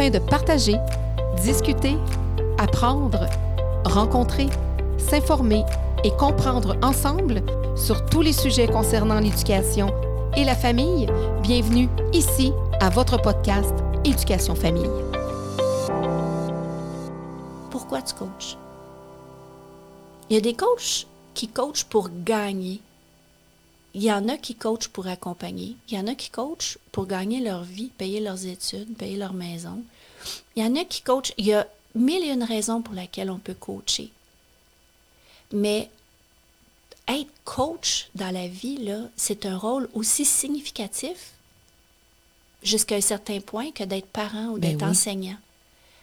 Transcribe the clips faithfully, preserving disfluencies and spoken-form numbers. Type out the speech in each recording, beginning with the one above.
afin de partager, discuter, apprendre, rencontrer, s'informer et comprendre ensemble sur tous les sujets concernant l'éducation et la famille. Bienvenue ici à votre podcast Éducation Famille. Pourquoi tu coaches? Il y a des coachs qui coachent pour gagner. Il y en a qui coachent pour accompagner. Il y en a qui coachent pour gagner leur vie, payer leurs études, payer leur maison. Il y en a qui coachent. Il y a mille et une raisons pour lesquelles on peut coacher. Mais être coach dans la vie, là, c'est un rôle aussi significatif jusqu'à un certain point que d'être parent ou d'être ben oui. enseignant.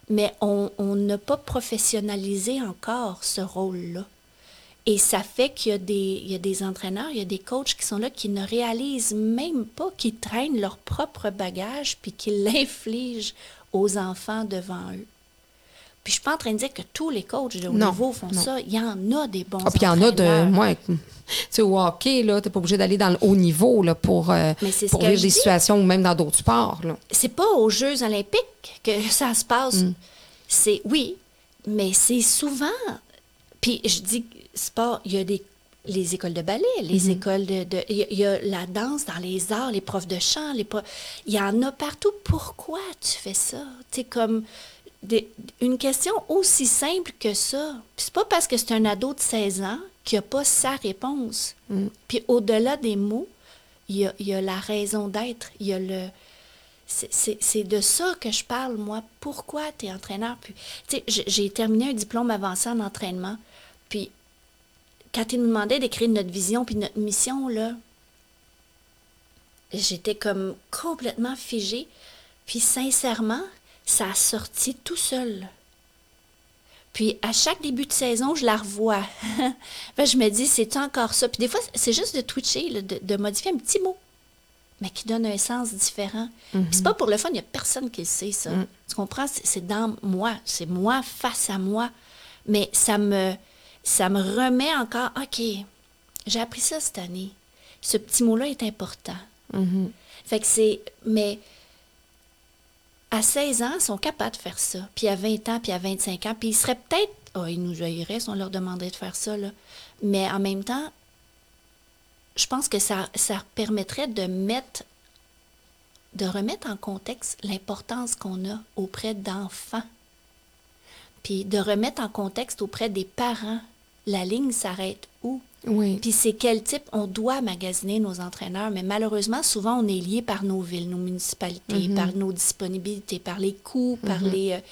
Mais on, on n'a pas professionnalisé encore ce rôle-là. Et ça fait qu'il y a, des, il y a des entraîneurs, il y a des coachs qui sont là, qui ne réalisent même pas, qui traînent leur propre bagage puis qui l'infligent aux enfants devant eux. Puis, je ne suis pas en train de dire que tous les coachs de haut non, niveau font non. ça. Il y en a des bons ah, puis il y en a de... Moi, tu sais, au hockey, tu n'es pas obligé d'aller dans le haut niveau là, pour, euh, pour vivre des situations ou même dans d'autres sports. Ce n'est pas aux Jeux olympiques que ça se passe. Mm. C'est, oui, mais c'est souvent... Puis, je dis sport, il y a des, les écoles de ballet, les mm-hmm. écoles de... de il, y a, il y a la danse dans les arts, les profs de chant, les profs, il y en a partout. Pourquoi tu fais ça? Tu sais, comme... Des, une question aussi simple que ça. Puis c'est pas parce que c'est un ado de seize ans qu'il n'a pas sa réponse. Mm. Puis au-delà des mots, il y a, il y a la raison d'être. Il y a le... C'est, c'est, c'est de ça que je parle, moi. Pourquoi tu es entraîneur? Puis, tu sais, j'ai, j'ai terminé un diplôme avancé en entraînement. Puis, quand ils nous demandaient d'écrire notre vision puis notre mission, là, j'étais comme complètement figée. Puis, sincèrement... Ça a sorti tout seul. Puis, à chaque début de saison, je la revois. Enfin, je me dis, c'est encore ça. Puis des fois, c'est juste de twitcher, là, de, de modifier un petit mot, mais qui donne un sens différent. Mm-hmm. Puis c'est pas pour le fun, il n'y a personne qui le sait, ça. Mm. Tu comprends? C'est, c'est dans moi. C'est moi face à moi. Mais ça me, ça me remet encore, OK, j'ai appris ça cette année. Ce petit mot-là est important. Mm-hmm. Fait que c'est... Mais... À seize ans, ils sont capables de faire ça. Puis à vingt ans, puis à vingt-cinq ans. Puis ils seraient peut-être... Oh, ils nous haïraient si on leur demanderait de faire ça, là. Mais en même temps, je pense que ça, ça permettrait de mettre... de remettre en contexte l'importance qu'on a auprès d'enfants. Puis de remettre en contexte auprès des parents. La ligne s'arrête où? Oui. Puis c'est quel type? On doit magasiner nos entraîneurs, mais malheureusement, souvent, on est lié par nos villes, nos municipalités, mm-hmm. par nos disponibilités, par les coûts, mm-hmm. par les... Euh, puis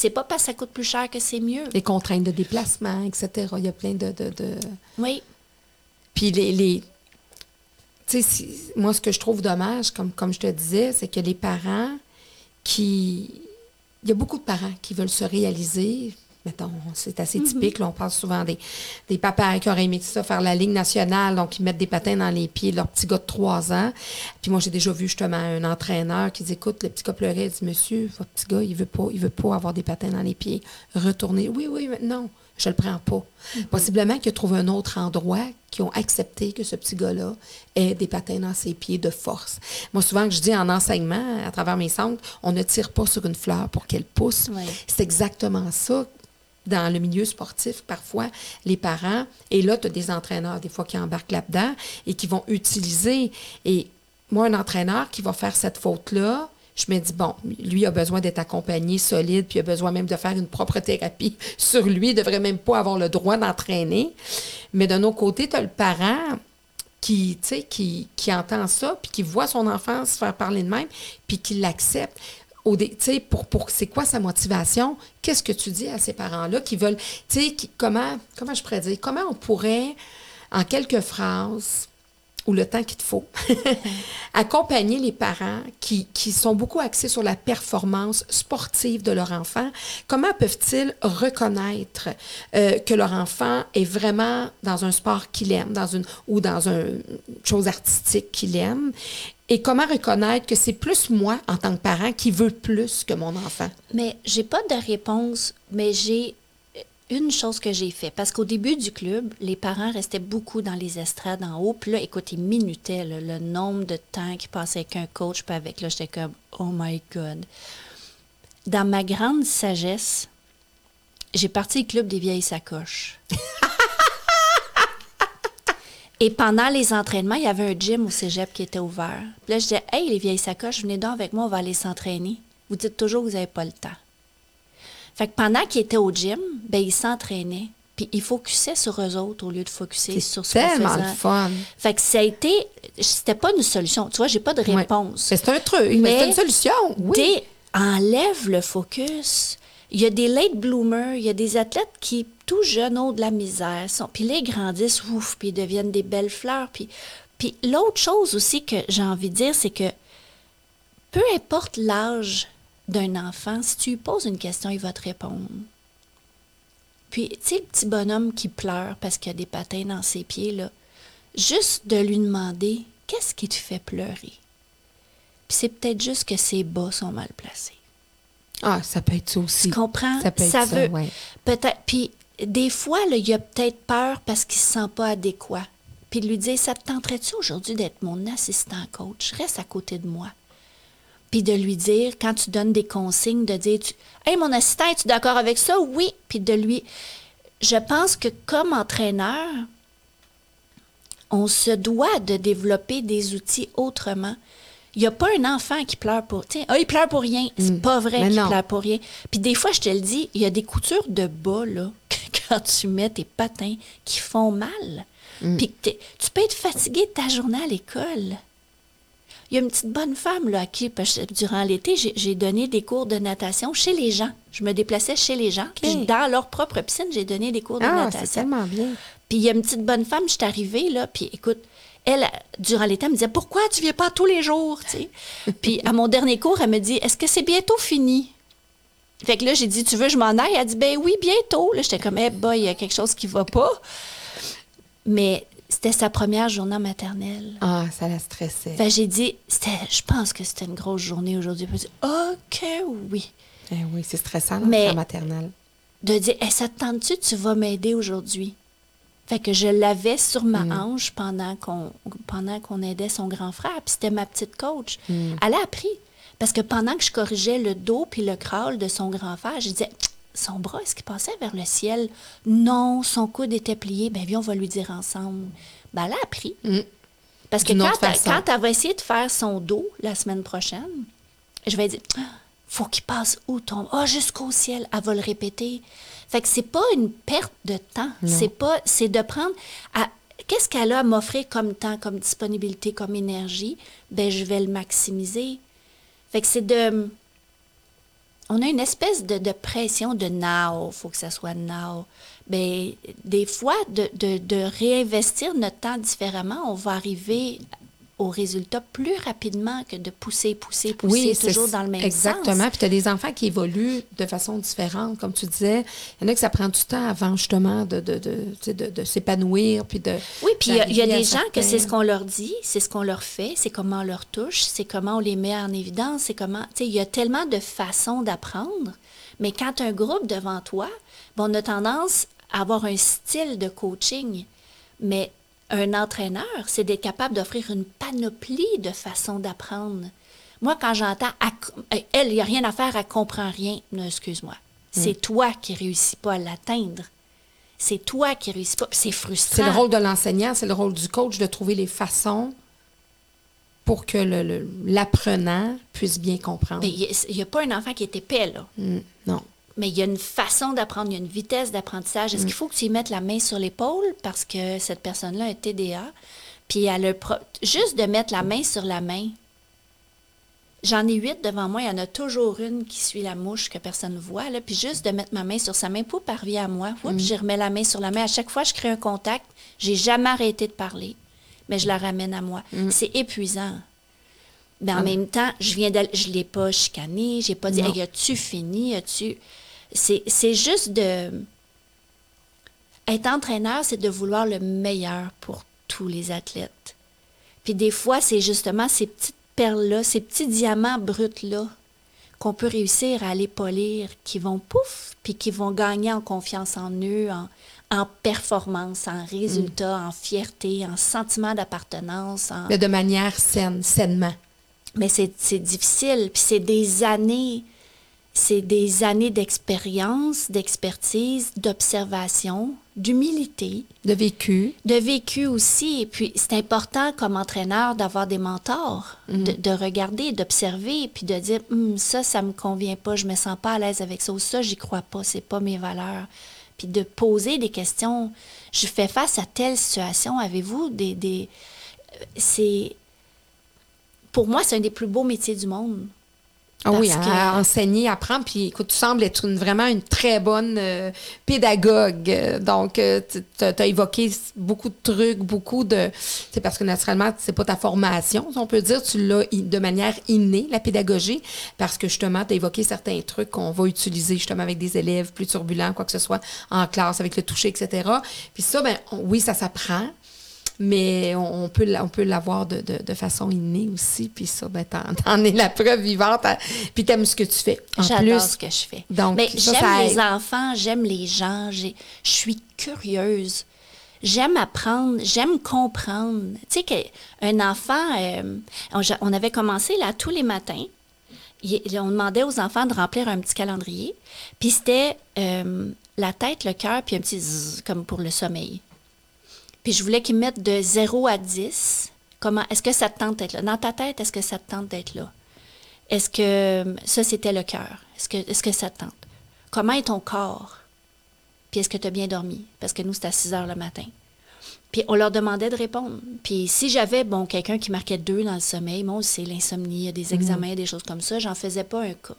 c'est pas parce que ça coûte plus cher que c'est mieux. Les contraintes de déplacement, et cetera. Il y a plein de... de, de... Oui. Puis les... les... Tu sais, si, moi, ce que je trouve dommage, comme, comme je te disais, c'est que les parents qui... Il y a beaucoup de parents qui veulent se réaliser... Mettons, c'est assez typique. Mm-hmm. Là, on parle souvent des, des papas qui auraient aimé ça, faire la Ligue nationale, donc ils mettent des patins dans les pieds, leur petit gars de trois ans. Puis moi, j'ai déjà vu justement un entraîneur qui dit, écoute, le petit gars pleurait, il dit, monsieur, votre petit gars, il veut pas, il veut pas avoir des patins dans les pieds. Retournez. Oui, oui, mais non, je le prends pas. Mm-hmm. Possiblement qu'il a trouvé un autre endroit qui ont accepté que ce petit gars-là ait des patins dans ses pieds de force. Moi, souvent, je dis en enseignement, à travers mes centres, on ne tire pas sur une fleur pour qu'elle pousse. Oui. C'est exactement ça. Dans le milieu sportif, parfois, les parents, et là, tu as des entraîneurs, des fois, qui embarquent là-dedans et qui vont utiliser. Et moi, un entraîneur qui va faire cette faute-là, je me dis, bon, lui a besoin d'être accompagné, solide, puis il a besoin même de faire une propre thérapie sur lui, il ne devrait même pas avoir le droit d'entraîner. Mais d'un autre côté, tu as le parent qui, tu sais, qui, qui entend ça, puis qui voit son enfant se faire parler de même, puis qui l'accepte. Tu sais, pour, pour, c'est quoi sa motivation? Qu'est-ce que tu dis à ces parents-là qui veulent... Tu sais, comment, comment je pourrais dire? Comment on pourrait, en quelques phrases, ou le temps qu'il te faut, accompagner les parents qui, qui sont beaucoup axés sur la performance sportive de leur enfant? Comment peuvent-ils reconnaître euh, que leur enfant est vraiment dans un sport qu'il aime, dans une ou dans une chose artistique qu'il aime? Et comment reconnaître que c'est plus moi, en tant que parent, qui veux plus que mon enfant? Mais j'ai pas de réponse, mais j'ai une chose que j'ai fait. Parce qu'au début du club, les parents restaient beaucoup dans les estrades en haut. Puis là, écoute, ils minutaient là, le nombre de temps qu'ils passaient avec un coach. Puis avec là, j'étais comme « Oh my God! » dans ma grande sagesse, j'ai parti le club des vieilles sacoches. Et pendant les entraînements, il y avait un gym au cégep qui était ouvert. Puis là, je disais, « Hey, les vieilles sacoches, venez donc avec moi, on va aller s'entraîner. Vous dites toujours que vous n'avez pas le temps. » Fait que pendant qu'ils étaient au gym, ben ils s'entraînaient. Puis ils focusaient sur eux autres au lieu de focuser sur ce qu'on faisait. Tellement fun. Fait que ça a été... C'était pas une solution. Tu vois, j'ai pas de réponse. Ouais. C'est un truc. Mais, mais c'est une solution, oui. Enlève le focus. Il y a des late bloomers, il y a des athlètes qui, tout jeunes, ont de la misère. Sont, puis là, ils grandissent, ouf, puis ils deviennent des belles fleurs. Puis, puis l'autre chose aussi que j'ai envie de dire, c'est que peu importe l'âge d'un enfant, si tu lui poses une question, il va te répondre. Puis, tu sais, le petit bonhomme qui pleure parce qu'il y a des patins dans ses pieds, là, juste de lui demander « Qu'est-ce qui te fait pleurer? » Puis c'est peut-être juste que ses bas sont mal placés. Ah, ça peut être ça aussi. Tu comprends? Ça peut être ça. Ça veut. Ouais. Peut-être. Puis des fois, là, il a peut-être peur parce qu'il ne se sent pas adéquat. Puis de lui dire, ça te tenterait-tu aujourd'hui d'être mon assistant coach? Reste à côté de moi. Puis de lui dire, quand tu donnes des consignes, de dire, tu, hey, mon assistant, es-tu d'accord avec ça? Oui. Puis de lui... Je pense que comme entraîneur, on se doit de développer des outils autrement. Il n'y a pas un enfant qui pleure pour... Tiens, ah, il pleure pour rien. C'est mmh, pas vrai qu'il non. pleure pour rien. Puis des fois, je te le dis, il y a des coutures de bas, là, quand tu mets tes patins, qui font mal. Mmh. Puis tu peux être fatigué de ta journée à l'école. Il y a une petite bonne femme, là, à qui, parce que durant l'été, j'ai, j'ai donné des cours de natation chez les gens. Je me déplaçais chez les gens. Okay. Puis dans leur propre piscine, j'ai donné des cours de ah, natation. Ah, c'est tellement bien. Puis il y a une petite bonne femme, je suis arrivée, là, puis écoute... Elle, durant l'été, elle me disait « Pourquoi tu viens pas tous les jours? » Tu sais? Puis à mon dernier cours, elle me dit « Est-ce que c'est bientôt fini? » Fait que là, j'ai dit « Tu veux je m'en aille? » Elle dit « Ben oui, bientôt. » Là, j'étais comme hey, « Eh boy, il y a quelque chose qui va pas. » Mais c'était sa première journée en maternelle. Ah, ça la stressait. Fait que j'ai dit « Je pense que c'était une grosse journée aujourd'hui. » Elle me dit « OK, oui. » Eh oui, c'est stressant, la maternelle. De dire hey, « Ça te tente-tu? Tu vas m'aider aujourd'hui. » Fait que je l'avais sur ma mmh. hanche pendant qu'on, pendant qu'on aidait son grand frère. Puis c'était ma petite coach. Mmh. Elle a appris. Parce que pendant que je corrigeais le dos puis le crâle de son grand frère, je disais, son bras, est-ce qu'il passait vers le ciel? Non, son coude était plié. Bien, viens, on va lui dire ensemble. Bien, elle a appris. Mmh. Parce que quand elle, quand elle va essayer de faire son dos la semaine prochaine, je vais dire, faut qu'il passe où ton... Ah, oh, jusqu'au ciel. Elle va le répéter. Fait que c'est pas une perte de temps. Non. C'est pas, c'est de prendre... À, qu'est-ce qu'elle a à m'offrir comme temps, comme disponibilité, comme énergie? Ben je vais le maximiser. Fait que c'est de... On a une espèce de, de pression de « now », faut que ça soit « now ». Ben des fois, de, de, de réinvestir notre temps différemment, on va arriver... au résultat plus rapidement que de pousser, pousser, pousser, oui, toujours dans le même exactement. Sens. Exactement. Puis tu as des enfants qui évoluent de façon différente, comme tu disais. Il y en a que ça prend du temps avant, justement, de, de, de, de, de s'épanouir, puis de... Oui, puis il y, y a des gens certains... que c'est ce qu'on leur dit, c'est ce qu'on leur fait, c'est comment on leur touche, c'est comment on les met en évidence, c'est comment... Tu sais, il y a tellement de façons d'apprendre, mais quand un groupe devant toi, ben, on a tendance à avoir un style de coaching, mais... Un entraîneur, c'est d'être capable d'offrir une panoplie de façons d'apprendre. Moi, quand j'entends « elle, il n'y a rien à faire, elle ne comprend rien », excuse-moi, c'est mm. toi qui ne réussis pas à l'atteindre. C'est toi qui ne réussis pas, c'est frustrant. C'est le rôle de l'enseignant, c'est le rôle du coach de trouver les façons pour que le, le, l'apprenant puisse bien comprendre. Il n'y a, a pas un enfant qui est épais, là. Mm. Non. Mais il y a une façon d'apprendre, il y a une vitesse d'apprentissage. Est-ce mm. qu'il faut que tu y mettes la main sur l'épaule parce que cette personne-là a un T D A? Puis elle a pro... juste de mettre la main sur la main. J'en ai huit devant moi, il y en a toujours une qui suit la mouche que personne ne voit. Là. Puis juste de mettre ma main sur sa main, poup, elle revient à moi. Oups, mm. j'y remets la main sur la main. À chaque fois, je crée un contact. J'ai jamais arrêté de parler, mais je la ramène à moi. Mm. C'est épuisant. Mais en mm. même temps, je viens d'aller... je l'ai pas chicanée, j'ai pas dit hey, « as-tu fini? As-tu... » C'est, c'est juste de... Être entraîneur, c'est de vouloir le meilleur pour tous les athlètes. Puis des fois, c'est justement ces petites perles-là, ces petits diamants bruts-là qu'on peut réussir à aller polir, qui vont pouf, puis qui vont gagner en confiance en eux, en, en performance, en résultat, mm. en fierté, en sentiment d'appartenance. En... Mais de manière saine, sainement. Mais c'est, c'est difficile, puis c'est des années... C'est des années d'expérience, d'expertise, d'observation, d'humilité. De vécu. De vécu aussi. Et puis, c'est important comme entraîneur d'avoir des mentors, mm-hmm. de, de regarder, d'observer, puis de dire « ça, ça me convient pas, je me sens pas à l'aise avec ça, ou ça, j'y crois pas, c'est pas mes valeurs ». Puis de poser des questions. Je fais face à telle situation, avez-vous des... des... C'est... Pour moi, c'est un des plus beaux métiers du monde. Ah oui, que... à enseigner, apprendre. Puis écoute, tu sembles être une, vraiment une très bonne euh, pédagogue. Donc, euh, tu as évoqué beaucoup de trucs, beaucoup de... C'est parce que naturellement, c'est pas ta formation, on peut dire. Tu l'as de manière innée, la pédagogie, parce que justement, tu as évoqué certains trucs qu'on va utiliser justement avec des élèves plus turbulents, quoi que ce soit, en classe, avec le toucher, et cetera. Puis ça, ben oui, ça s'apprend. Mais on peut, on peut l'avoir de, de, de façon innée aussi. Puis ça, ben, t'en, t'en es la preuve vivante. Puis t'aimes ce que tu fais. En J'adore plus. ce que je fais. Donc, mais ça, j'aime ça les enfants, j'aime les gens. Je suis curieuse. J'aime apprendre, j'aime comprendre. Tu sais qu'un enfant, euh, on, on avait commencé là tous les matins. Il, on demandait aux enfants de remplir un petit calendrier. Puis c'était euh, la tête, le cœur, puis un petit zzz, comme pour le sommeil. Puis je voulais qu'ils mettent de zéro à dix. Comment, est-ce que ça te tente d'être là? Dans ta tête, est-ce que ça te tente d'être là? Est-ce que ça, c'était le cœur? Est-ce que, est-ce que ça te tente? Comment est ton corps? Puis est-ce que tu as bien dormi? Parce que nous, c'était à six heures le matin. Puis on leur demandait de répondre. Puis si j'avais, bon, quelqu'un qui marquait deux dans le sommeil, bon, c'est l'insomnie, il y a des examens, mmh. des choses comme ça, j'en faisais pas un cas.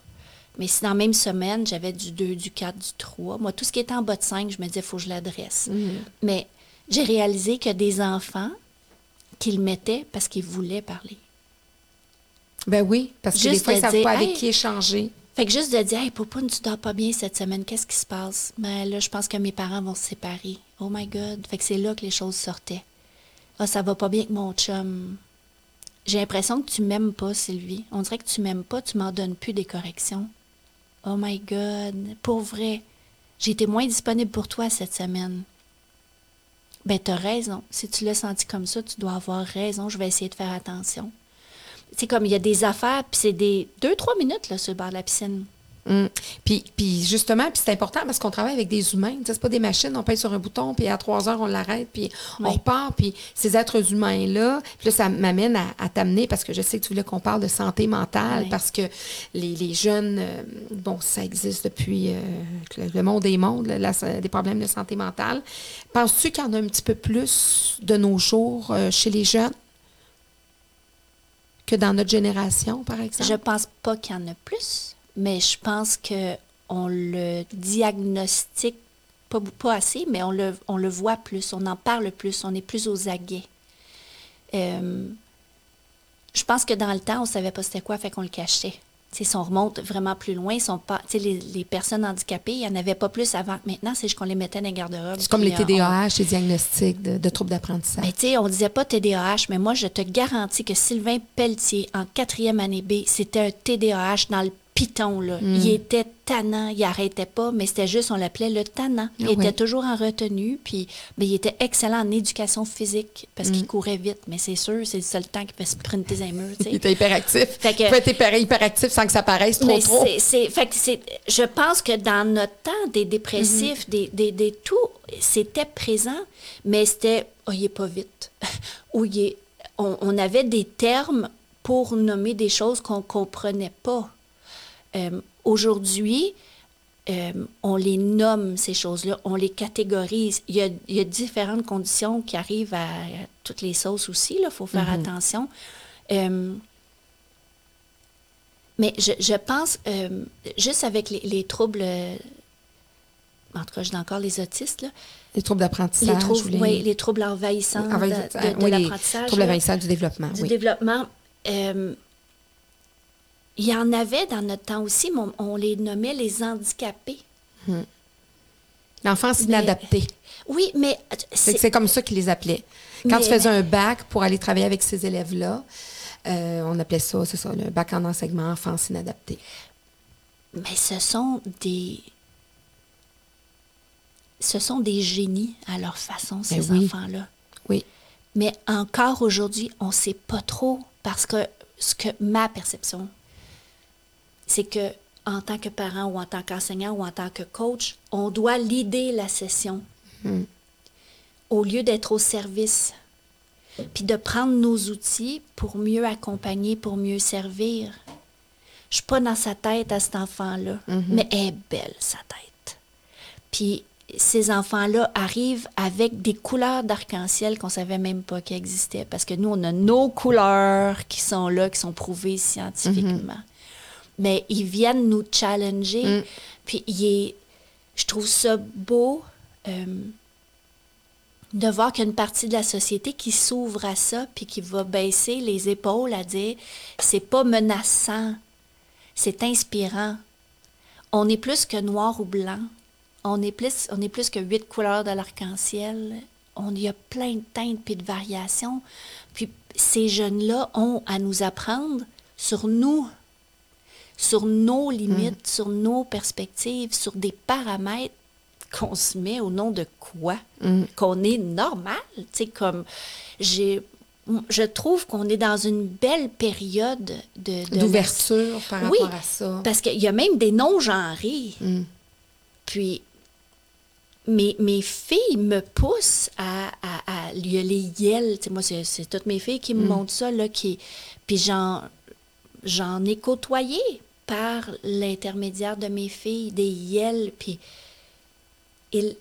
Mais si dans la même semaine, j'avais du deux, du quatre, du trois, moi, tout ce qui était en bas de cinq, je me disais, il faut que je l'adresse. Mmh. Mais... j'ai réalisé qu'il y a des enfants qui le mettaient parce qu'ils voulaient parler. Ben oui, parce que juste des fois, ils ne savent pas avec hey, qui échanger. Fait que juste de dire, « Hey, Poupoune, tu ne dors pas bien cette semaine, qu'est-ce qui se passe? » Ben là, je pense que mes parents vont se séparer. Oh my God! Fait que c'est là que les choses sortaient. « Ah, ça va pas bien que mon chum. » J'ai l'impression que tu ne m'aimes pas, Sylvie. On dirait que tu ne m'aimes pas, tu ne m'en donnes plus des corrections. Oh my God! Pour vrai, j'ai été moins disponible pour toi cette semaine. Ben, t'as raison. Si tu l'as senti comme ça, tu dois avoir raison. Je vais essayer de faire attention. C'est comme, il y a des affaires, puis c'est des deux, trois minutes, là, sur le bord de la piscine. Mmh. Puis, puis justement, puis c'est important parce qu'on travaille avec des humains. C'est pas des machines, on paye sur un bouton, puis à trois heures, on l'arrête, puis oui. on repart. Puis ces êtres humains-là, puis là, ça m'amène à, à t'amener, parce que je sais que tu voulais qu'on parle de santé mentale, oui. parce que les, les jeunes, euh, bon, ça existe depuis euh, le monde des mondes, là, là, des problèmes de santé mentale. Penses-tu qu'il y en a un petit peu plus de nos jours euh, chez les jeunes que dans notre génération, par exemple? Je pense pas qu'il y en a plus. Mais je pense qu'on le diagnostique pas, pas assez, mais on le, on le voit plus, on en parle plus, on est plus aux aguets. Euh, je pense que dans le temps, on ne savait pas c'était quoi, fait qu'on le cachait. T'sais, si on remonte vraiment plus loin, sont pas, les, les personnes handicapées, il n'y en avait pas plus avant que maintenant, c'est juste qu'on les mettait dans les garde-robes. C'est comme les T D A H, on... les diagnostics de, de troubles d'apprentissage. Mais tu sais, on ne disait pas T D A H, mais moi, je te garantis que Sylvain Pelletier, en quatrième année B, c'était un T D A H dans le Python, là. Mm. Il était tannant, il n'arrêtait pas, mais c'était juste, on l'appelait le tannant. Il oui. était toujours en retenue, puis mais il était excellent en éducation physique, parce mm. qu'il courait vite, mais c'est sûr, c'est le seul temps qu'il peut se printer des murs. Il était hyperactif. Fait que, il peut être hyper, hyperactif sans que ça paraisse trop, mais trop. C'est, c'est, fait que c'est, je pense que dans notre temps, des dépressifs, mm-hmm. des, des, des tout, c'était présent, mais c'était, oh, il n'est pas vite. Ou il est, on, on avait des termes pour nommer des choses qu'on ne comprenait pas. Euh, aujourd'hui, euh, on les nomme, ces choses-là, on les catégorise. Il y a, il y a différentes conditions qui arrivent à, à toutes les sauces aussi, il faut faire mm-hmm. attention. Euh, mais je, je pense, euh, juste avec les, les troubles, euh, en tout cas, j'ai encore les autistes, là. Les troubles d'apprentissage. Les troubles, les... Oui, les troubles envahissants oui, envahissant, de, de, de oui, l'apprentissage. Les troubles envahissants du développement. Du oui. développement. Euh, Il y en avait dans notre temps aussi, mais on, on les nommait les handicapés. Hum. L'enfance inadaptée. Mais, oui, mais... C'est, c'est, c'est comme ça qu'ils les appelaient. Quand mais, tu faisais un bac pour aller travailler avec ces élèves-là, euh, on appelait ça, c'est ça, le bac en enseignement enfance inadaptée. Mais ce sont des... Ce sont des génies à leur façon, ces ben oui. enfants-là. Oui. Mais encore aujourd'hui, on ne sait pas trop, parce que ce que ma perception... c'est que en tant que parent ou en tant qu'enseignant ou en tant que coach, on doit leader la session mm. au lieu d'être au service, puis de prendre nos outils pour mieux accompagner, pour mieux servir. Je ne suis pas dans sa tête à cet enfant-là, mm-hmm. mais elle est belle, sa tête. Puis ces enfants-là arrivent avec des couleurs d'arc-en-ciel qu'on ne savait même pas qu'elles existaient, parce que nous, on a nos couleurs qui sont là, qui sont prouvées scientifiquement. Mm-hmm. Mais ils viennent nous challenger. Mm. Puis il est, je trouve ça beau euh, de voir qu'il y a une partie de la société qui s'ouvre à ça, puis qui va baisser les épaules à dire « c'est pas menaçant ». C'est inspirant. On est plus que noir ou blanc. On est plus, on est plus que huit couleurs de l'arc-en-ciel. On y a plein de teintes puis de variations. Puis ces jeunes-là ont à nous apprendre sur nous, sur nos limites, mmh. sur nos perspectives, sur des paramètres qu'on se met au nom de quoi? Mmh. Qu'on est normal. Tu sais, comme j'ai... Je trouve qu'on est dans une belle période de, de d'ouverture la... par rapport oui, à ça. Parce qu'il y a même des non-genrés. Mm. Puis, mes, mes filles me poussent à... à, à il y a les yels. Moi, c'est, c'est toutes mes filles qui me mm. montrent ça. Là, qui... Puis, j'en, j'en ai côtoyé par l'intermédiaire de mes filles, des yels. Puis, ils...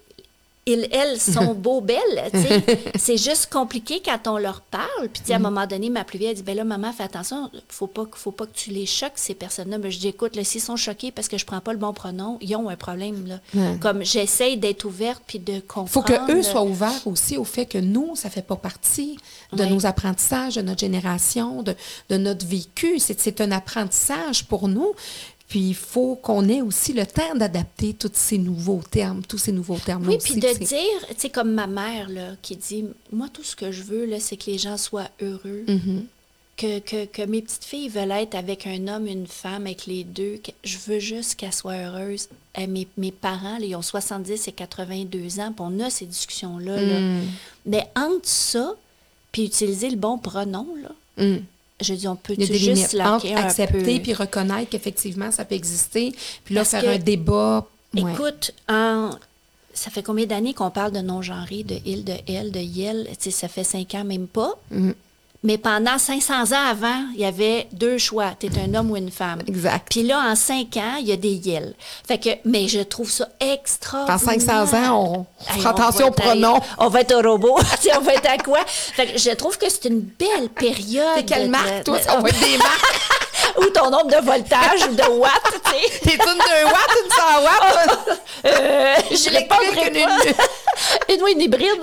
Ils, elles sont beaux, belles, tu sais. C'est juste compliqué quand on leur parle. Puis, tu sais, à un moment donné, ma plus vieille, elle dit, « Ben là, maman, fais attention, faut pas, faut pas que tu les choques, ces personnes-là. » Mais je dis, « Écoute, là, s'ils sont choqués parce que je prends pas le bon pronom, ils ont un problème, là. Mm. » Comme, j'essaye d'être ouverte puis de comprendre. Faut que eux soient ouverts aussi au fait que nous, ça fait pas partie de oui. nos apprentissages, de notre génération, de, de notre vécu. C'est, c'est un apprentissage pour nous. Puis, il faut qu'on ait aussi le temps d'adapter tous ces nouveaux termes, tous ces nouveaux termes. Oui, puis de c'est... dire, tu sais, comme ma mère, là, qui dit, moi, tout ce que je veux, là, c'est que les gens soient heureux, mm-hmm. que, que, que mes petites filles veulent être avec un homme, une femme, avec les deux. Que je veux juste qu'elles soient heureuses. Eh, mes, mes parents, là, ils ont soixante-dix et quatre-vingt-deux ans, puis on a ces discussions-là. Mm. Là. Mais entre ça, puis utiliser le bon pronom, là, mm. je dis, on peut juste laquer un accepter peu. Puis reconnaître qu'effectivement, ça peut exister. Puis là, parce faire que, un débat. Ouais. Écoute, en, ça fait combien d'années qu'on parle de non-genré, de il, de elle, de yel? Tu sais, ça fait cinq ans, même pas. Mm-hmm. Mais pendant cinq cents ans avant, il y avait deux choix. Tu es un homme ou une femme. Exact. Puis là, en cinq ans, il y a des yel. Fait que, mais je trouve ça extraordinaire. En cinq cents ans, on, hey, on fera attention aux pronoms. On va être un robot. On va être à quoi? Fait que je trouve que c'est une belle période. C'est quelle marque, de, toi? De, on va être des marques. Ou ton nombre de voltages ou de watts, tu sais. T'es une deux watts, une cent watts? euh, je l'ai pas une, une, une, une hybride.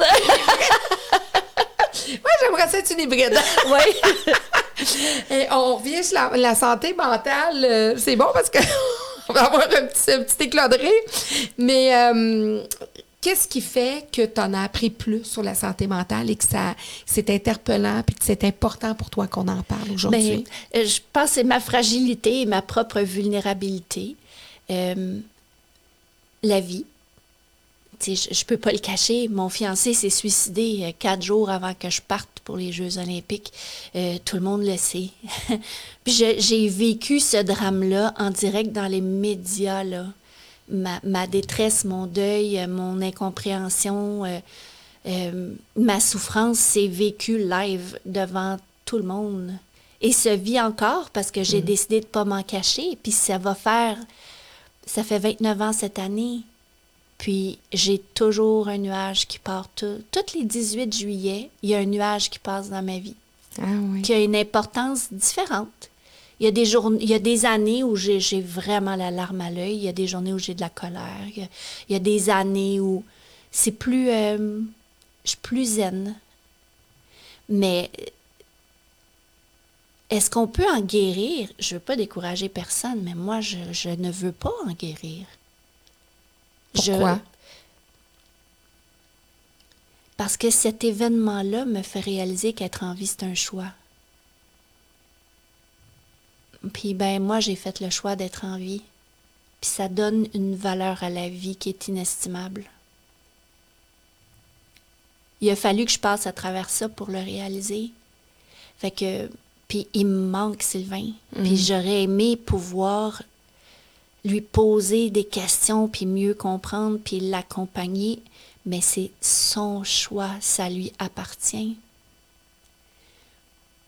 Moi, j'aimerais ça être une hybride. Oui. On revient sur la, la santé mentale. Euh, c'est bon parce qu'on va avoir un petit, un petit éclodré. Mais euh, qu'est-ce qui fait que tu en as appris plus sur la santé mentale et que ça, c'est interpellant et que c'est important pour toi qu'on en parle aujourd'hui? Bien, je pense que c'est ma fragilité et ma propre vulnérabilité. Euh, la vie. T'sais, je ne peux pas le cacher, mon fiancé s'est suicidé quatre jours avant que je parte pour les Jeux olympiques. Euh, tout le monde le sait. Puis je, j'ai vécu ce drame-là en direct dans les médias. Là. Ma, ma détresse, mon deuil, mon incompréhension, euh, euh, ma souffrance s'est vécue live devant tout le monde. Et se vit encore parce que j'ai mmh. décidé de ne pas m'en cacher. Puis ça va faire... Ça fait vingt-neuf ans cette année. Puis, j'ai toujours un nuage qui part. Tout, toutes les dix-huit juillet, il y a un nuage qui passe dans ma vie, ah oui. qui a une importance différente. Il y a des, jour, il y a des années où j'ai, j'ai vraiment la larme à l'œil, il y a des journées où j'ai de la colère, il y a, il y a des années où c'est plus... Euh, je suis plus zen. Mais est-ce qu'on peut en guérir? Je ne veux pas décourager personne, mais moi, je, je ne veux pas en guérir. Pourquoi? Je... Parce que cet événement-là me fait réaliser qu'être en vie, c'est un choix. Puis, ben moi, j'ai fait le choix d'être en vie. Puis ça donne une valeur à la vie qui est inestimable. Il a fallu que je passe à travers ça pour le réaliser. Fait que... Puis il me manque, Sylvain. Mmh. Puis j'aurais aimé pouvoir... lui poser des questions, puis mieux comprendre, puis l'accompagner, mais c'est son choix, ça lui appartient.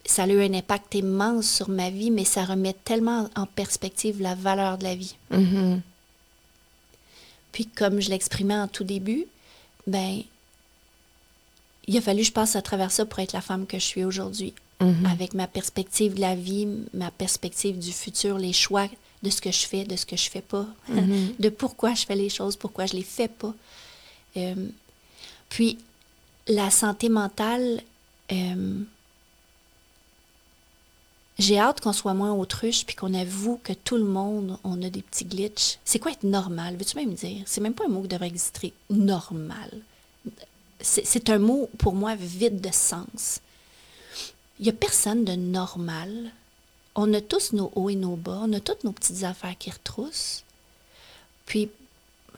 Ça a eu un impact immense sur ma vie, mais ça remet tellement en perspective la valeur de la vie. Mm-hmm. Puis, comme je l'exprimais en tout début, ben, il a fallu que je passe à travers ça pour être la femme que je suis aujourd'hui. Mm-hmm. Avec ma perspective de la vie, ma perspective du futur, les choix de ce que je fais, de ce que je fais pas, mm-hmm. de pourquoi je fais les choses, pourquoi je les fais pas. Euh, puis, la santé mentale... Euh, J'ai hâte qu'on soit moins autruche puis qu'on avoue que tout le monde, on a des petits glitches. C'est quoi être normal? Veux-tu même dire? C'est même pas un mot qui devrait exister. Normal. C'est, c'est un mot, pour moi, vide de sens. Il n'y a personne de normal. On a tous nos hauts et nos bas. On a toutes nos petites affaires qui retroussent. Puis,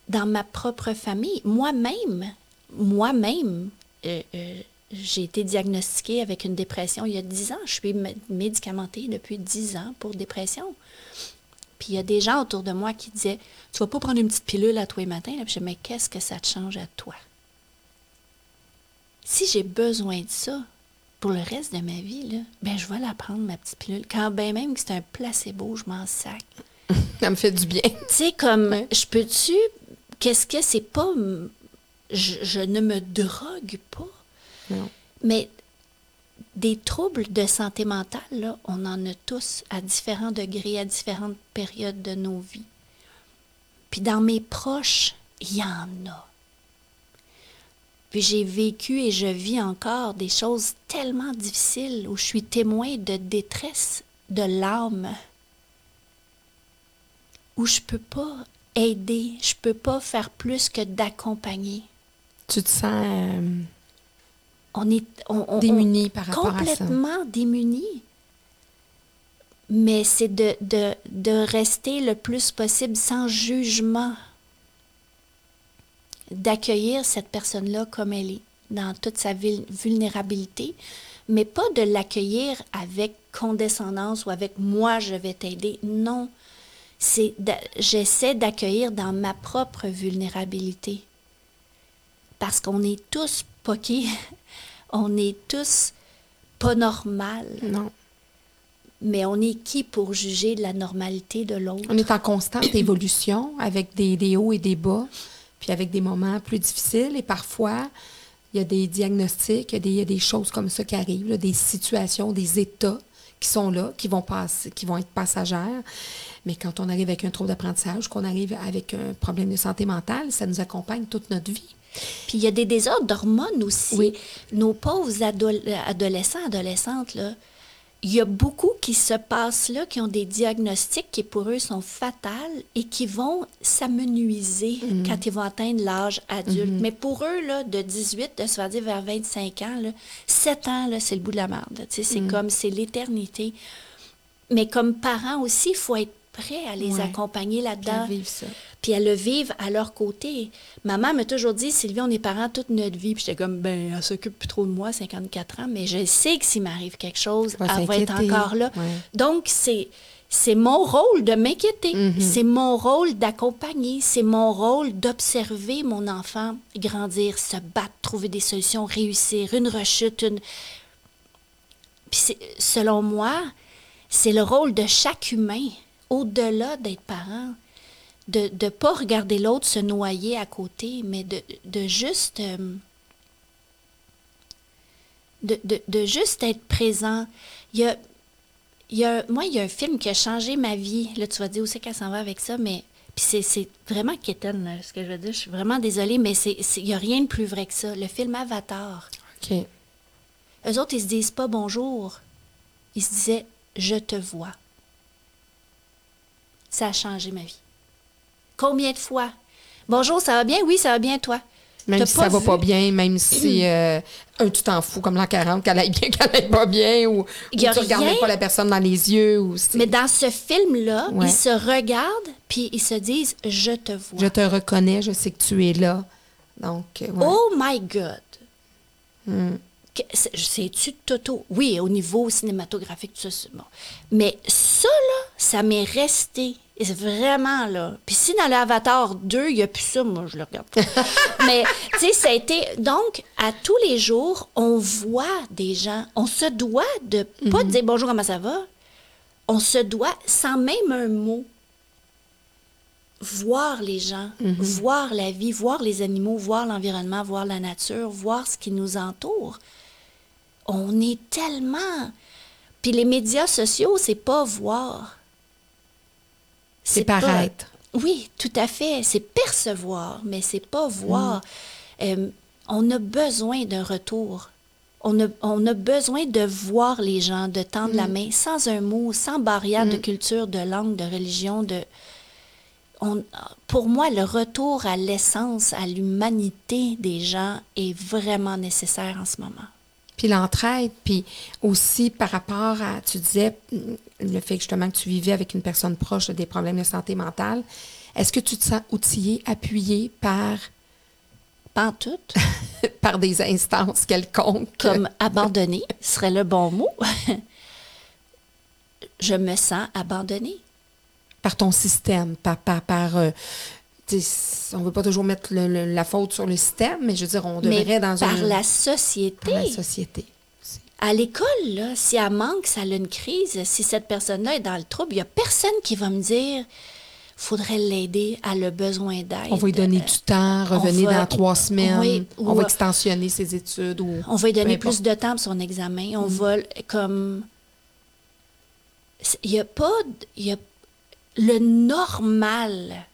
dans ma propre famille, moi-même, moi-même, euh, euh, j'ai été diagnostiquée avec une dépression il y a dix ans. Je suis médicamentée depuis dix ans pour dépression. Puis il y a des gens autour de moi qui disaient « Tu vas pas prendre une petite pilule à tous les matins? » Puis je disais « Mais qu'est-ce que ça te change à toi? » Si j'ai besoin de ça pour le reste de ma vie, là, ben je vais la prendre, ma petite pilule. Quand bien même que c'est un placebo, je m'en sac. Ça me fait du bien. Tu sais, comme, ouais. je peux-tu... Qu'est-ce que c'est pas... Je, je ne me drogue pas. Non. Mais des troubles de santé mentale, là, on en a tous à différents degrés, à différentes périodes de nos vies. Puis dans mes proches, il y en a. Puis j'ai vécu et je vis encore des choses tellement difficiles où je suis témoin de détresse de l'âme, où je peux pas aider, je peux pas faire plus que d'accompagner. Tu te sens... Euh... On est on, on, démunis par rapport à ça. Complètement démunis. Mais c'est de, de, de rester le plus possible sans jugement. D'accueillir cette personne-là comme elle est, dans toute sa vulnérabilité, mais pas de l'accueillir avec condescendance ou avec « moi, je vais t'aider ». Non, c'est de, j'essaie d'accueillir dans ma propre vulnérabilité. Parce qu'on est tous poqués. On est tous pas normal. Non. Mais on est qui pour juger de la normalité de l'autre? On est en constante évolution avec des, des hauts et des bas, puis avec des moments plus difficiles. Et parfois, il y a des diagnostics, il y, y a des choses comme ça qui arrivent, là, des situations, des états qui sont là, qui vont, passer, qui vont être passagères. Mais quand on arrive avec un trouble d'apprentissage, qu'on arrive avec un problème de santé mentale, ça nous accompagne toute notre vie. Puis il y a des désordres d'hormones aussi. Oui. Nos pauvres ado- adolescents, adolescentes, là, il y a beaucoup qui se passent là, qui ont des diagnostics qui pour eux sont fatals et qui vont s'amenuiser mmh. quand ils vont atteindre l'âge adulte. Mmh. Mais pour eux, là, de dix-huit, de se faire dire vers vingt-cinq ans, là, sept ans, là, c'est le bout de la merde. C'est mmh. comme, c'est l'éternité. Mais comme parents aussi, il faut être prêt à les ouais. accompagner là-dedans. Puis à vivre ça. Puis à le vivre à leur côté. Maman m'a toujours dit, Sylvie, on est parents toute notre vie. Puis j'étais comme, ben, elle s'occupe plus trop de moi, cinquante-quatre ans, mais je sais que s'il m'arrive quelque chose, ouais, elle va être encore là. Ouais. Donc, c'est, c'est mon rôle de m'inquiéter. Mm-hmm. C'est mon rôle d'accompagner. C'est mon rôle d'observer mon enfant grandir, se battre, trouver des solutions, réussir, une rechute, une... Puis c'est, selon moi, c'est le rôle de chaque humain, au-delà d'être parent, de ne pas regarder l'autre se noyer à côté, mais de, de juste de, de, de juste être présent. Il y a, il y a, moi, il y a un film qui a changé ma vie. Là, tu vas dire où c'est qu'elle s'en va avec ça, mais puis c'est, c'est vraiment quétaine, là, ce que je veux dire. Je suis vraiment désolée, mais c'est, c'est, il n'y a rien de plus vrai que ça. Le film Avatar. OK. Eux autres, ils se disent pas bonjour. Ils se disaient « je te vois ». Ça a changé ma vie. Combien de fois? Bonjour, ça va bien? Oui, ça va bien, toi. Même T'as si ça va vu? Pas bien, même si euh, un, tu t'en fous, comme l'an quarante, qu'elle aille bien, qu'elle aille pas bien, ou, ou tu ne regardais pas la personne dans les yeux. Ou, mais dans ce film-là, ouais. ils se regardent, puis ils se disent « je te vois ». Je te reconnais, je sais que tu es là. Donc, ouais. Oh my God! Mm. C'est-tu Toto? Oui, au niveau cinématographique, tout ça, c'est bon. Mais ça, là, ça m'est resté Et c'est vraiment, là. Puis si dans l'Avatar deux, il n'y a plus ça, moi, je le regarde. Mais, tu sais, ça a été... Donc, à tous les jours, on voit des gens. On se doit de ne pas mm-hmm. dire « Bonjour, comment ça va? » On se doit, sans même un mot, voir les gens, mm-hmm. voir la vie, voir les animaux, voir l'environnement, voir la nature, voir ce qui nous entoure. On est tellement... Puis les médias sociaux, c'est pas voir. C'est, c'est paraître. Pas, oui, tout à fait. C'est percevoir, mais c'est pas voir. Mm. Euh, on a besoin d'un retour. On a, on a besoin de voir les gens, de tendre mm. la main, sans un mot, sans barrière mm. de culture, de langue, de religion. De... On, pour moi, le retour à l'essence, à l'humanité des gens est vraiment nécessaire en ce moment. Puis l'entraide, puis aussi par rapport à, tu disais, le fait justement que tu vivais avec une personne proche des problèmes de santé mentale, est-ce que tu te sens outillée, appuyée par... Pas en tout. Par des instances quelconques. Comme abandonnée serait le bon mot. Je me sens abandonnée. Par ton système, par... par, par euh, on ne veut pas toujours mettre le, le, la faute sur le système, mais je veux dire, on devrait mais dans par une... la société. Par la société. Aussi. À l'école, là, si elle manque, si elle a une crise, si cette personne-là est dans le trouble, il n'y a personne qui va me dire « faudrait l'aider, elle a besoin d'aide. » On va lui donner euh, du temps, revenir va, dans trois semaines, oui, ou, on va extensionner ses études. Ou, on va lui donner plus de temps pour son examen. On mm. va comme... Il n'y a pas... Y a... Le normal...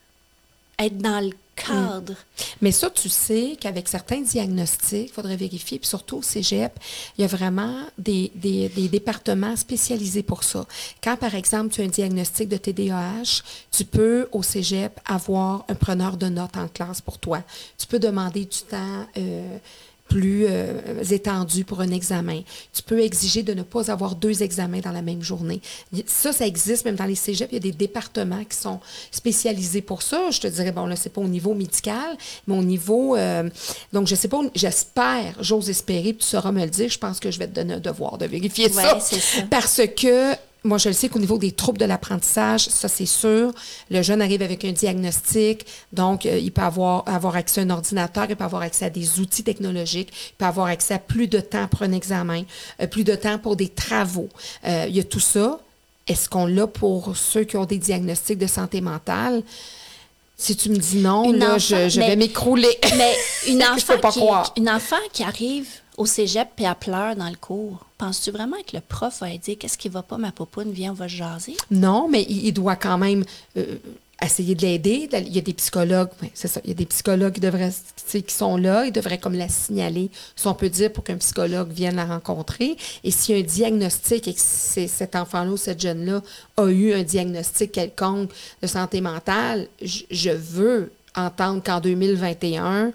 être dans le cadre. Mm. Mais ça, tu sais qu'avec certains diagnostics, il faudrait vérifier, puis surtout au cégep, il y a vraiment des, des, des départements spécialisés pour ça. Quand, par exemple, tu as un diagnostic de T D A H, tu peux, au cégep, avoir un preneur de notes en classe pour toi. Tu peux demander du temps... Euh, plus euh, étendu pour un examen. Tu peux exiger de ne pas avoir deux examens dans la même journée. Ça, ça existe même dans les cégeps. Il y a des départements qui sont spécialisés pour ça. Je te dirais, bon, là, c'est pas au niveau médical, mais au niveau... Euh, donc, je sais pas, j'espère, j'ose espérer, puis tu sauras me le dire, je pense que je vais te donner un devoir de vérifier ouais, ça. C'est ça. Parce que... Moi, je le sais qu'au niveau des troubles de l'apprentissage, ça, c'est sûr. Le jeune arrive avec un diagnostic, donc euh, il peut avoir, avoir accès à un ordinateur, il peut avoir accès à des outils technologiques, il peut avoir accès à plus de temps pour un examen, euh, plus de temps pour des travaux. Euh, il y a tout ça. Est-ce qu'on l'a pour ceux qui ont des diagnostics de santé mentale? Si tu me dis non, une là, enfant, je, je mais, vais m'écrouler. Mais une enfant, je peux pas qui, croire. Une enfant qui arrive au cégep puis elle pleure dans le cours. Penses-tu vraiment que le prof va dire « Qu'est-ce qui va pas, ma popoune? Viens, on va se jaser. » Non, mais il, il doit quand même euh, essayer de l'aider. Il y a des psychologues, c'est ça, il y a des psychologues qui, devraient, qui sont là, ils devraient comme la signaler, si on peut dire, pour qu'un psychologue vienne la rencontrer. Et s'il y a un diagnostic et que c'est, cet enfant-là ou cette jeune-là a eu un diagnostic quelconque de santé mentale, je, je veux entendre qu'en deux mille vingt et un...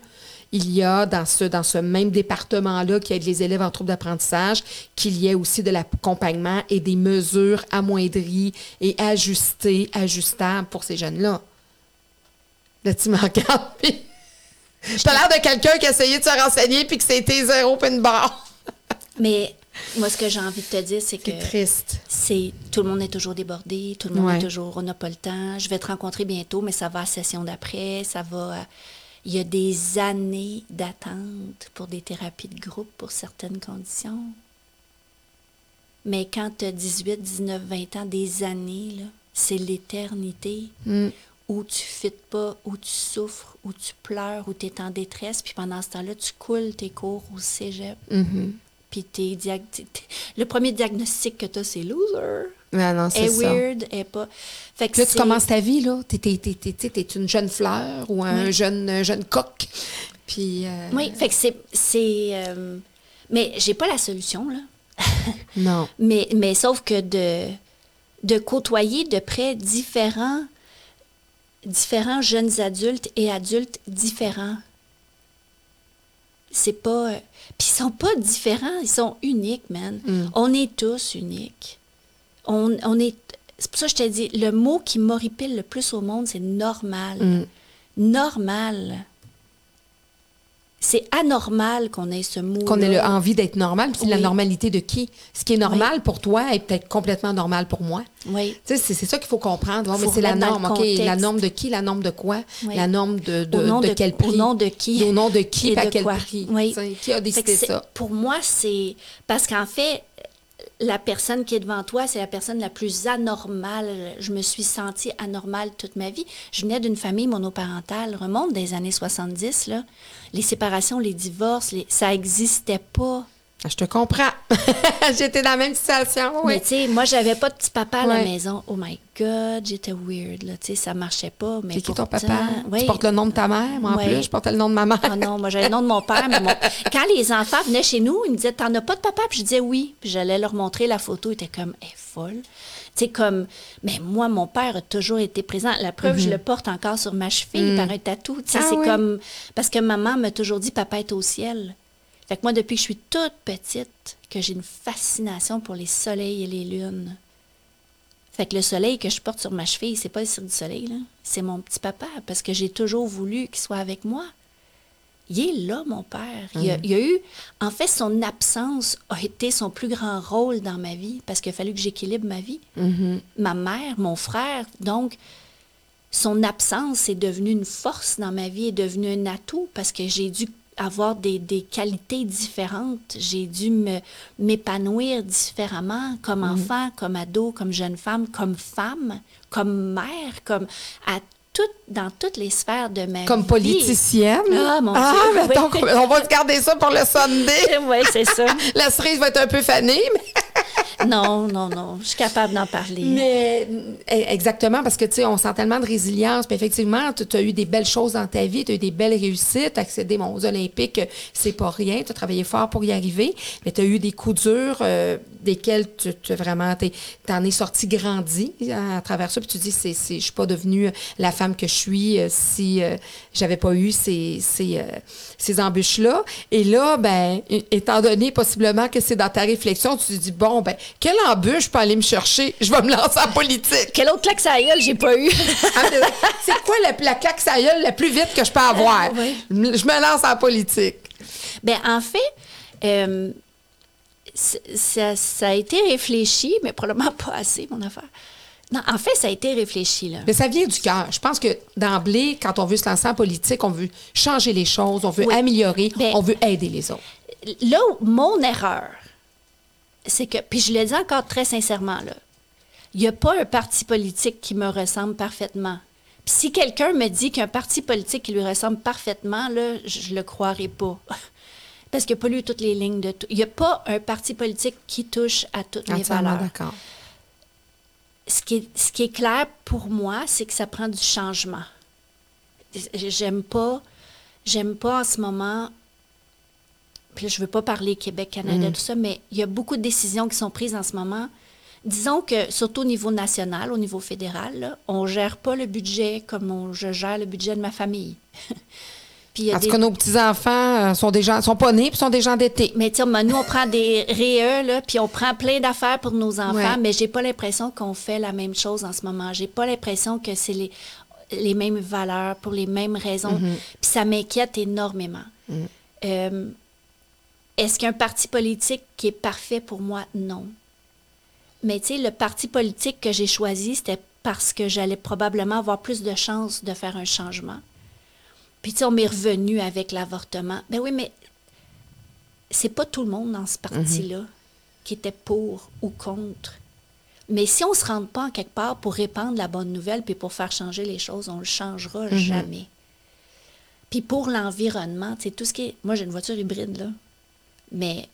il y a dans ce, dans ce même département-là qui aide les élèves en troubles d'apprentissage, qu'il y ait aussi de l'accompagnement et des mesures amoindries et ajustées, ajustables pour ces jeunes-là. Là, tu me regardes, puis t'as l'air de quelqu'un qui a essayé de se renseigner puis que c'était zéro puis une barre. Mais moi, ce que j'ai envie de te dire, c'est, c'est que... triste. C'est tout le monde est toujours débordé, tout le monde ouais. est toujours... On n'a pas le temps, je vais te rencontrer bientôt, mais ça va à la session d'après, ça va... À... Il y a des années d'attente pour des thérapies de groupe pour certaines conditions. Mais quand tu as dix-huit, dix-neuf, vingt ans, des années, là, c'est l'éternité mm. où tu ne fites pas, où tu souffres, où tu pleures, où tu es en détresse. Puis pendant ce temps-là, tu coules tes cours au cégep. Mm-hmm. Puis t'es diag... le premier diagnostic que tu as, c'est « loser ». Ah non, c'est est ça. Weird, est pas. Fait que là, c'est... tu commences ta vie, là. T'es, t'es, t'es, t'es, t'es une jeune fleur ou un oui. jeune, un jeune coq. Puis. Euh... Oui, fait que c'est. c'est euh... Mais j'ai pas la solution, là. Non. Mais, mais sauf que de, de côtoyer de près différents, différents jeunes adultes et adultes différents. C'est pas. Puis ils sont pas différents, ils sont uniques, man. Mm. On est tous uniques. On, on est, c'est pour ça que je t'ai dit, le mot qui m'horripile le plus au monde, c'est normal. Mm. Normal. c'est anormal qu'on ait ce mot. Qu'on ait envie d'être normal. C'est oui. la normalité de qui? Ce qui est normal oui. pour toi est peut-être complètement normal pour moi. Oui. Tu sais, c'est, c'est ça qu'il faut comprendre. Bon, faut mais c'est la norme. OK, la norme de qui? La norme de quoi? Oui. La norme de, de, de, de quel prix? Au nom de qui? Au nom de qui? À quel quoi? Prix? Oui. Qui a décidé ça? Pour moi, c'est... Parce qu'en fait, la personne qui est devant toi, c'est la personne la plus anormale. Je me suis sentie anormale toute ma vie. Je venais d'une famille monoparentale, remonte des années soixante-dix, là. Les séparations, les divorces, les... ça n'existait pas. Je te comprends. J'étais dans la même situation, oui. Mais tu sais, moi, j'avais pas de petit papa à ouais. la maison. Oh my God, j'étais weird, là. Tu sais, ça marchait pas. Mais c'est pourtant... qui ton papa? Oui. Tu portes le nom de ta mère, moi, ouais. en plus. Je portais le nom de ma mère. Ah non, moi, j'avais le nom de mon père. Mais mon... Quand les enfants venaient chez nous, ils me disaient, t'en as pas de papa? Puis je disais oui. Puis j'allais leur montrer la photo. Ils étaient comme, elle est folle. Tu sais, comme, mais moi, mon père a toujours été présent. La preuve, mm-hmm. je le porte encore sur ma cheville mm. par un tatou. Tu sais, ah, c'est oui. comme, parce que maman m'a toujours dit, papa est au ciel. Fait que moi, depuis que je suis toute petite, que j'ai une fascination pour les soleils et les lunes. Fait que le soleil que je porte sur ma cheville, c'est pas le cirque du soleil, là. C'est mon petit papa, parce que j'ai toujours voulu qu'il soit avec moi. Il est là, mon père. Il, mmh. a, il a eu... En fait, son absence a été son plus grand rôle dans ma vie, parce qu'il a fallu que j'équilibre ma vie. Mmh. Ma mère, mon frère, donc... Son absence est devenue une force dans ma vie, est devenue un atout, parce que j'ai dû... avoir des, des qualités différentes. J'ai dû me, m'épanouir différemment comme enfant, mmh. comme ado, comme jeune femme, comme femme, comme mère, comme à tout, dans toutes les sphères de ma comme vie. Comme politicienne. Ah, mon ah, Dieu. Oui. Donc, on va regarder ça pour le Sunday. Oui, c'est ça. La cerise va être un peu fanée, mais... Non, non, non. Je suis capable d'en parler. Mais exactement, parce que, tu sais, on sent tellement de résilience. Puis effectivement, tu as eu des belles choses dans ta vie, tu as eu des belles réussites. Accéder bon, aux Olympiques, c'est pas rien. Tu as travaillé fort pour y arriver. Mais tu as eu des coups durs euh, desquels tu t'es vraiment, t'es, t'en es sorti grandi à, à travers ça. Puis tu dis, c'est, c'est, je suis pas devenue la femme que je suis euh, si euh, j'avais pas eu ces, ces, euh, ces embûches-là. Et là, ben, étant donné possiblement que c'est dans ta réflexion, tu te dis, bon, ben, quelle embûche je peux aller me chercher? Je vais me lancer en politique. Quelle autre claque sa gueule j'ai pas eu? C'est quoi la, la claque sa gueule la plus vite que je peux avoir? Euh, ouais. Je me lance en politique. Bien, en fait, euh, ça, ça a été réfléchi, mais probablement pas assez, mon affaire. Non, en fait, ça a été réfléchi, là. Mais ça vient du cœur. Je pense que d'emblée, quand on veut se lancer en politique, on veut changer les choses, on veut oui. améliorer, bien, on veut aider les autres. Là, mon erreur... c'est que, puis je le dis encore très sincèrement, là, il n'y a pas un parti politique qui me ressemble parfaitement. Puis si quelqu'un me dit qu'un parti politique qui lui ressemble parfaitement, là, je ne le croirais pas. Parce qu'il n'a pas lu toutes les lignes de tout. Il n'y a pas un parti politique qui touche à toutes mes valeurs. D'accord. Ce qui est, ce qui est clair pour moi, c'est que ça prend du changement. J'aime pas, j'aime pas en ce moment... Puis là, je ne veux pas parler Québec, Canada, mmh. tout ça, mais il y a beaucoup de décisions qui sont prises en ce moment. Disons que, surtout au niveau national, au niveau fédéral, là, on ne gère pas le budget comme on, je gère le budget de ma famille. Puis y a en des... tout cas, nos petits-enfants sont des gens, sont pas nés puis sont des gens endettés. Mais tiens, nous, on prend des R E E, là, puis on prend plein d'affaires pour nos enfants, ouais. mais je n'ai pas l'impression qu'on fait la même chose en ce moment. Je n'ai pas l'impression que c'est les, les mêmes valeurs, pour les mêmes raisons. Mmh. Puis ça m'inquiète énormément. Mmh. Euh, Est-ce qu'un parti politique qui est parfait pour moi? Non. Mais tu sais, le parti politique que j'ai choisi, c'était parce que j'allais probablement avoir plus de chances de faire un changement. Puis tu sais, on m'est revenu avec l'avortement. Ben oui, mais c'est pas tout le monde dans ce parti-là mm-hmm. qui était pour ou contre. Mais si on se rentre pas en quelque part pour répandre la bonne nouvelle puis pour faire changer les choses, on le changera mm-hmm. jamais. Puis pour l'environnement, tu sais, tout ce qui est... Moi, j'ai une voiture hybride, là. Mais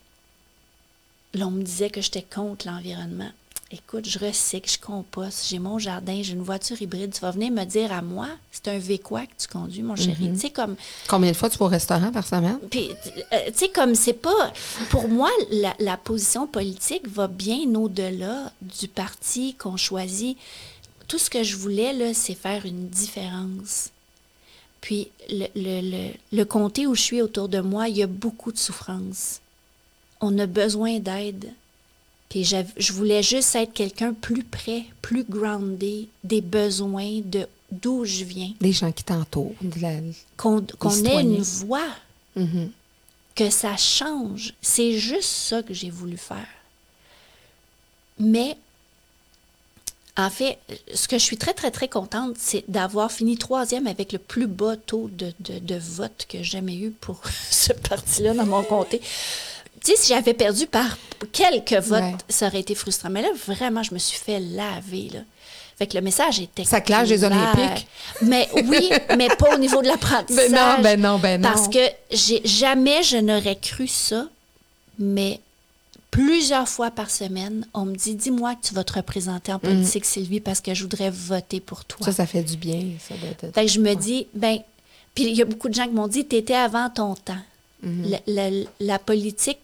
là, on me disait que j'étais contre l'environnement. Écoute, je recycle, je composte, j'ai mon jardin, j'ai une voiture hybride. Tu vas venir me dire à moi, c'est un V quoi que tu conduis, mon chéri. Mm-hmm. Tu sais, comme... Combien de fois tu vas au restaurant par semaine? Puis, euh, tu sais, comme c'est pas... Pour moi, la, la position politique va bien au-delà du parti qu'on choisit. Tout ce que je voulais, là, c'est faire une différence. Puis, le, le, le, le comté où je suis autour de moi, il y a beaucoup de souffrance. On a besoin d'aide. Puis, je voulais juste être quelqu'un plus près, plus groundé des besoins de d'où je viens. Des gens qui t'entourent. De la, qu'on qu'on ait une voix. Mm-hmm. Que ça change. C'est juste ça que j'ai voulu faire. Mais, en fait, ce que je suis très, très, très contente, c'est d'avoir fini troisième avec le plus bas taux de, de, de vote que j'ai jamais eu pour ce parti-là dans mon comté. Tu sais, si j'avais perdu par quelques votes, ouais. ça aurait été frustrant. Mais là, vraiment, je me suis fait laver, là. Fait que le message était... Ça clash les Jeux olympiques. Mais oui, mais pas au niveau de l'apprentissage. Ben non, ben non, ben non. Parce que j'ai, jamais je n'aurais cru ça, mais plusieurs fois par semaine, on me dit, dis-moi que tu vas te représenter en politique, mm. Sylvie, parce que je voudrais voter pour toi. Ça, ça fait du bien. Ça doit être... Fait que je me ouais. dis, ben... Puis il y a beaucoup de gens qui m'ont dit, t'étais avant ton temps. Mm-hmm. La, la, la politique,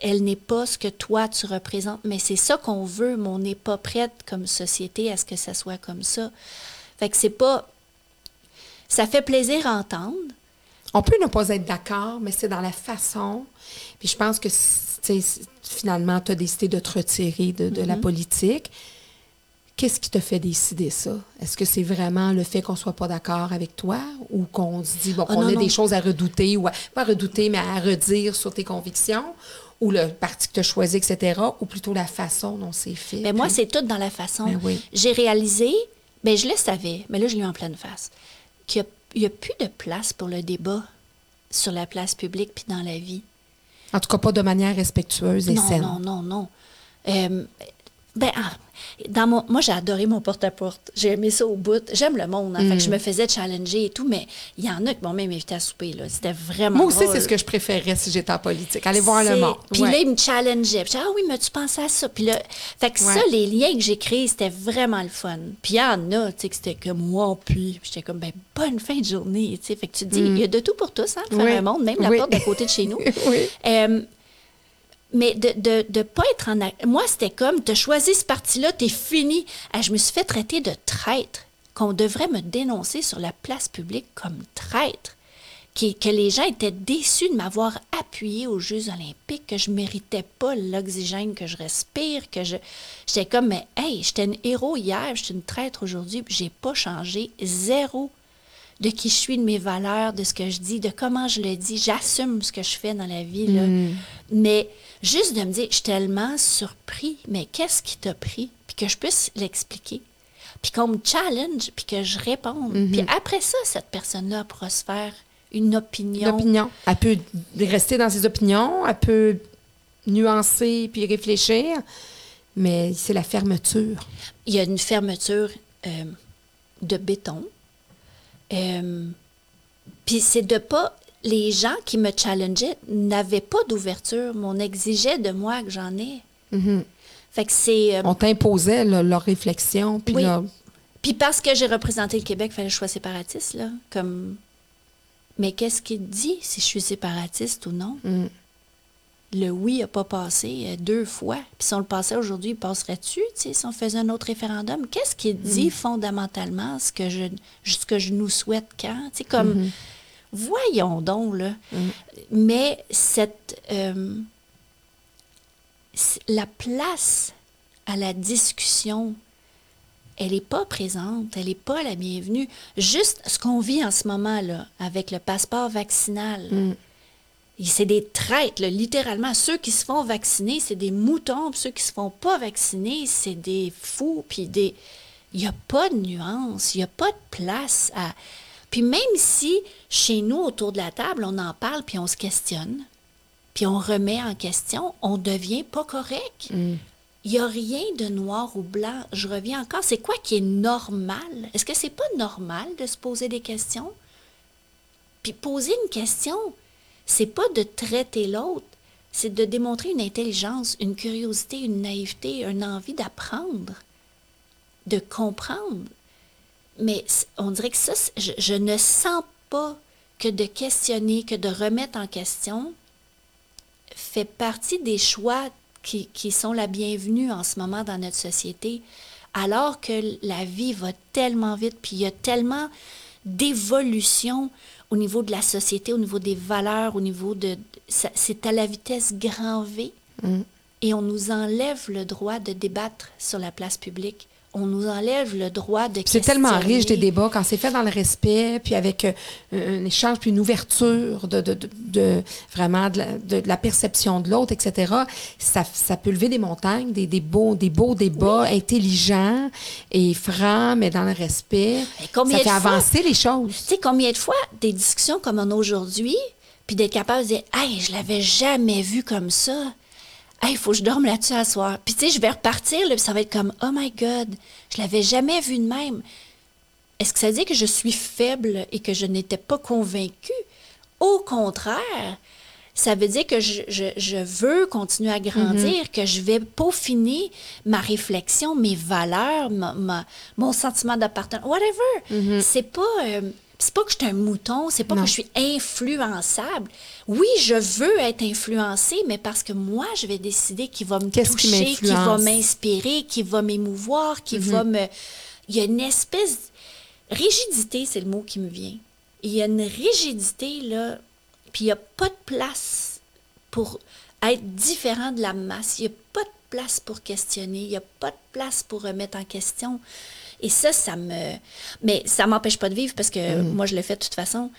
elle n'est pas ce que toi, tu représentes. Mais c'est ça qu'on veut, mais on n'est pas prête comme société à ce que ça soit comme ça. Fait que c'est pas... Ça fait plaisir à entendre. On peut ne pas être d'accord, mais c'est dans la façon. Puis je pense que, finalement, tu as décidé de te retirer de, de mm-hmm. la politique. Qu'est-ce qui te fait décider ça? Est-ce que c'est vraiment le fait qu'on soit pas d'accord avec toi ou qu'on se dit, bon, qu'on oh, a des choses à redouter ou à, pas à redouter, mais à redire sur tes convictions? Ou le parti que tu as choisi, et cetera, ou plutôt la façon dont c'est fait. Mais puis... moi, c'est tout dans la façon. Ben oui. J'ai réalisé, bien, je le savais, mais là, je l'ai eu en pleine face, qu'il n'y a, a plus de place pour le débat sur la place publique puis dans la vie. En tout cas, pas de manière respectueuse et non, saine. Non, non, non. Euh, ben, dans mon, moi, j'ai adoré mon porte-à-porte. J'ai aimé ça au bout. J'aime le monde. Hein, mm. Fait que je me faisais challenger et tout, mais il y en a qui m'ont même invité à souper. Là. C'était vraiment moi aussi, drôle. C'est ce que je préférais si j'étais en politique. Aller voir c'est... le monde. Puis ouais. là, ils me challengeaient. Puis je disais, ah oui, mais tu pensais à ça. Puis là, fait que ouais. ça, les liens que j'ai créés, c'était vraiment le fun. Puis il y en a, tu sais, que c'était comme, wow, puis j'étais comme, ben, bonne fin de journée. Tu sais, fait que tu te dis, il mm. y a de tout pour tous, hein, pour oui. faire le monde, même la oui. porte de côté de chez nous. oui. Euh, Mais de ne de, de pas être en... A- Moi, c'était comme, t'as choisi ce parti-là, t'es fini. Ah, je me suis fait traiter de traître, qu'on devrait me dénoncer sur la place publique comme traître, qui, que les gens étaient déçus de m'avoir appuyé aux Jeux olympiques, que je ne méritais pas l'oxygène que je respire, que je... J'étais comme, mais hey, j'étais une héros hier, j'étais une traître aujourd'hui, puis j'ai pas changé zéro de qui je suis, de mes valeurs, de ce que je dis, de comment je le dis. J'assume ce que je fais dans la vie. Là. Mm. Mais juste de me dire, je suis tellement surpris, mais qu'est-ce qui t'a pris? Puis que je puisse l'expliquer. Puis qu'on me challenge, puis que je réponde. Mm-hmm. Puis après ça, cette personne-là pourra se faire une opinion. Une opinion. Elle peut rester dans ses opinions, elle peut nuancer puis réfléchir, mais c'est la fermeture. Il y a une fermeture euh, de béton. Euh, puis c'est de pas... Les gens qui me challengeaient n'avaient pas d'ouverture, mais on exigeait de moi que j'en ai. Mm-hmm. Fait que c'est... Euh, on t'imposait le, leur réflexion. Puis oui. leur... Puis parce que j'ai représenté le Québec, il fallait que je sois séparatiste, là. Comme... Mais qu'est-ce qu'il dit si je suis séparatiste ou non? Mm. Le oui n'a pas passé deux fois. Puis si on le passait aujourd'hui, il passerait-tu? Si on faisait un autre référendum, qu'est-ce qu'il dit mm. fondamentalement ce que, je, ce que je nous souhaite quand? T'sais, comme, mm-hmm. voyons donc, là. Mm. Mais cette euh, la place à la discussion, elle n'est pas présente, elle n'est pas la bienvenue. Juste ce qu'on vit en ce moment, là, avec le passeport vaccinal, mm. c'est des traites, là, littéralement. Ceux qui se font vacciner, c'est des moutons. Puis ceux qui se font pas vacciner, c'est des fous. Puis des... Il n'y a pas de nuance. Il n'y a pas de place à... Puis même si, chez nous, autour de la table, on en parle, puis on se questionne, puis on remet en question, on devient pas correct. Mm. Il n'y a rien de noir ou blanc. Je reviens encore. C'est quoi qui est normal? Est-ce que c'est pas normal de se poser des questions? Puis poser une question... C'est pas de traiter l'autre, c'est de démontrer une intelligence, une curiosité, une naïveté, une envie d'apprendre, de comprendre. Mais on dirait que ça, je, je ne sens pas que de questionner, que de remettre en question fait partie des choix qui, qui sont la bienvenue en ce moment dans notre société, alors que la vie va tellement vite, puis il y a tellement d'évolution au niveau de la société, au niveau des valeurs, au niveau de... Ça, c'est à la vitesse grand V. Mm. Et on nous enlève le droit de débattre sur la place publique. on nous enlève le droit de questionner. C'est tellement riche des débats quand c'est fait dans le respect, puis avec euh, un échange, puis une ouverture de, de, de, de vraiment de la, de, de la perception de l'autre, et cetera. Ça, ça peut lever des montagnes, des, des beaux, des beaux débats oui. intelligents et francs, mais dans le respect. Ça fait avancer les choses. Tu sais combien de fois des discussions comme on a aujourd'hui, puis d'être capable de dire, hey, je l'avais jamais vu comme ça. Il hey, faut que je dorme là-dessus à soir. Puis, tu sais, je vais repartir, là, puis ça va être comme, oh my God, je l'avais jamais vu de même. Est-ce que ça veut dire que je suis faible et que je n'étais pas convaincue? Au contraire, ça veut dire que je, je, je veux continuer à grandir, mm-hmm. que je vais peaufiner ma réflexion, mes valeurs, ma, ma, mon sentiment d'appartenance, whatever. Mm-hmm. C'est pas... Euh, c'est pas que je suis un mouton, c'est pas non. que je suis influençable. Oui, je veux être influencée, mais parce que moi, je vais décider qui va me Qu'est-ce toucher, qui, qui va m'inspirer, qui va m'émouvoir, qui mm-hmm. va me... Il y a une espèce... Rigidité, c'est le mot qui me vient. Il y a une rigidité, là, puis il n'y a pas de place pour être différent de la masse. Il n'y a pas de place pour questionner, il n'y a pas de place pour remettre en question... Et ça, ça me... Mais ça ne m'empêche pas de vivre parce que mmh. moi, je le fais de toute façon.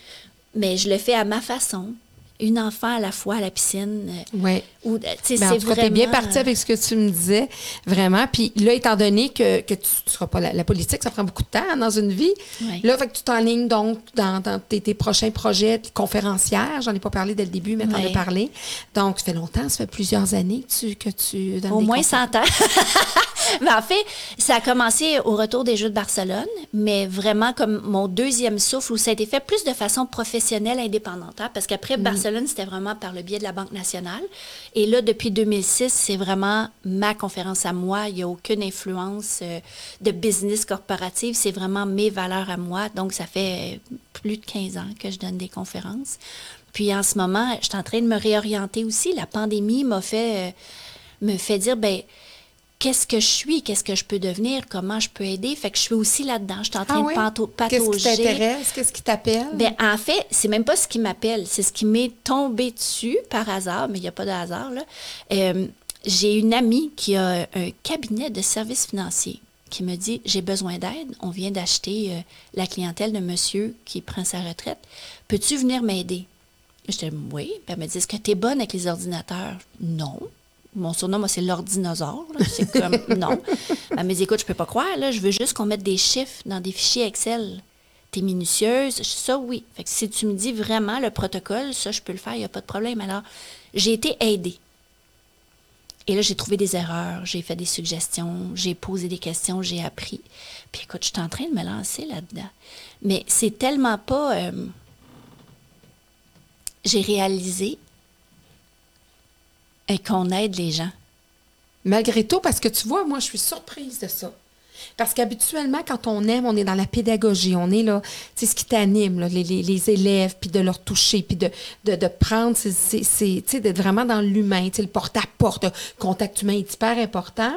Mais je le fais à ma façon. Une enfant à la fois à la piscine. Oui. Où, ben, c'est en tout vraiment... cas, t'es bien partie avec ce que tu me disais, vraiment. Puis là, étant donné que, que tu ne seras pas... La, la politique, ça prend beaucoup de temps dans une vie. Oui. Là, fait que tu t'enlignes donc dans, dans tes, tes prochains projets conférencières. J'en ai pas parlé dès le début, mais t'en oui. as parlé. Donc, ça fait longtemps, ça fait plusieurs années que tu... Que tu donnes Au moins cent ans. Mais en fait, ça a commencé au retour des Jeux de Barcelone, mais vraiment comme mon deuxième souffle où ça a été fait plus de façon professionnelle, indépendante, hein, parce qu'après mmh. Barcelone, c'était vraiment par le biais de la Banque nationale. Et là, depuis deux mille six, c'est vraiment ma conférence à moi. Il n'y a aucune influence euh, de business corporative. C'est vraiment mes valeurs à moi. Donc, ça fait plus de quinze ans que je donne des conférences. Puis en ce moment, je suis en train de me réorienter aussi. La pandémie m'a fait, euh, me fait dire, bien, qu'est-ce que je suis? Qu'est-ce que je peux devenir? Comment je peux aider? Fait que je suis aussi là-dedans. Je suis en train ah oui? de panto- patauger. Qu'est-ce qui t'intéresse? Qu'est-ce qui t'appelle? Bien, en fait, c'est même pas ce qui m'appelle. C'est ce qui m'est tombé dessus par hasard, mais il n'y a pas de hasard, là. Euh, j'ai une amie qui a un cabinet de services financiers qui me dit, j'ai besoin d'aide. On vient d'acheter euh, la clientèle de monsieur qui prend sa retraite. Peux-tu venir m'aider? J'étais, oui. Puis elle me dit, est-ce que tu es bonne avec les ordinateurs? Non. Mon surnom, moi, c'est l'ordinosaure. Là. C'est comme, non. Elle me dit, écoute, je peux pas croire, là, je veux juste qu'on mette des chiffres dans des fichiers Excel. T'es minutieuse, ça, oui. Fait que si tu me dis vraiment le protocole, ça, je peux le faire, il n'y a pas de problème. Alors, j'ai été aidée. Et là, j'ai trouvé des erreurs, j'ai fait des suggestions, j'ai posé des questions, j'ai appris. Puis écoute, je suis en train de me lancer là-dedans. Mais c'est tellement pas... Euh, j'ai réalisé... Et qu'on aide les gens. Malgré tout, parce que tu vois, moi, je suis surprise de ça. Parce qu'habituellement, quand on aime, on est dans la pédagogie, on est là, c'est ce qui t'anime, là, les, les, les élèves, puis de leur toucher, puis de, de, de prendre, c'est, c'est, c'est, tu sais, d'être vraiment dans l'humain, tu sais, le porte-à-porte, le contact humain est hyper important.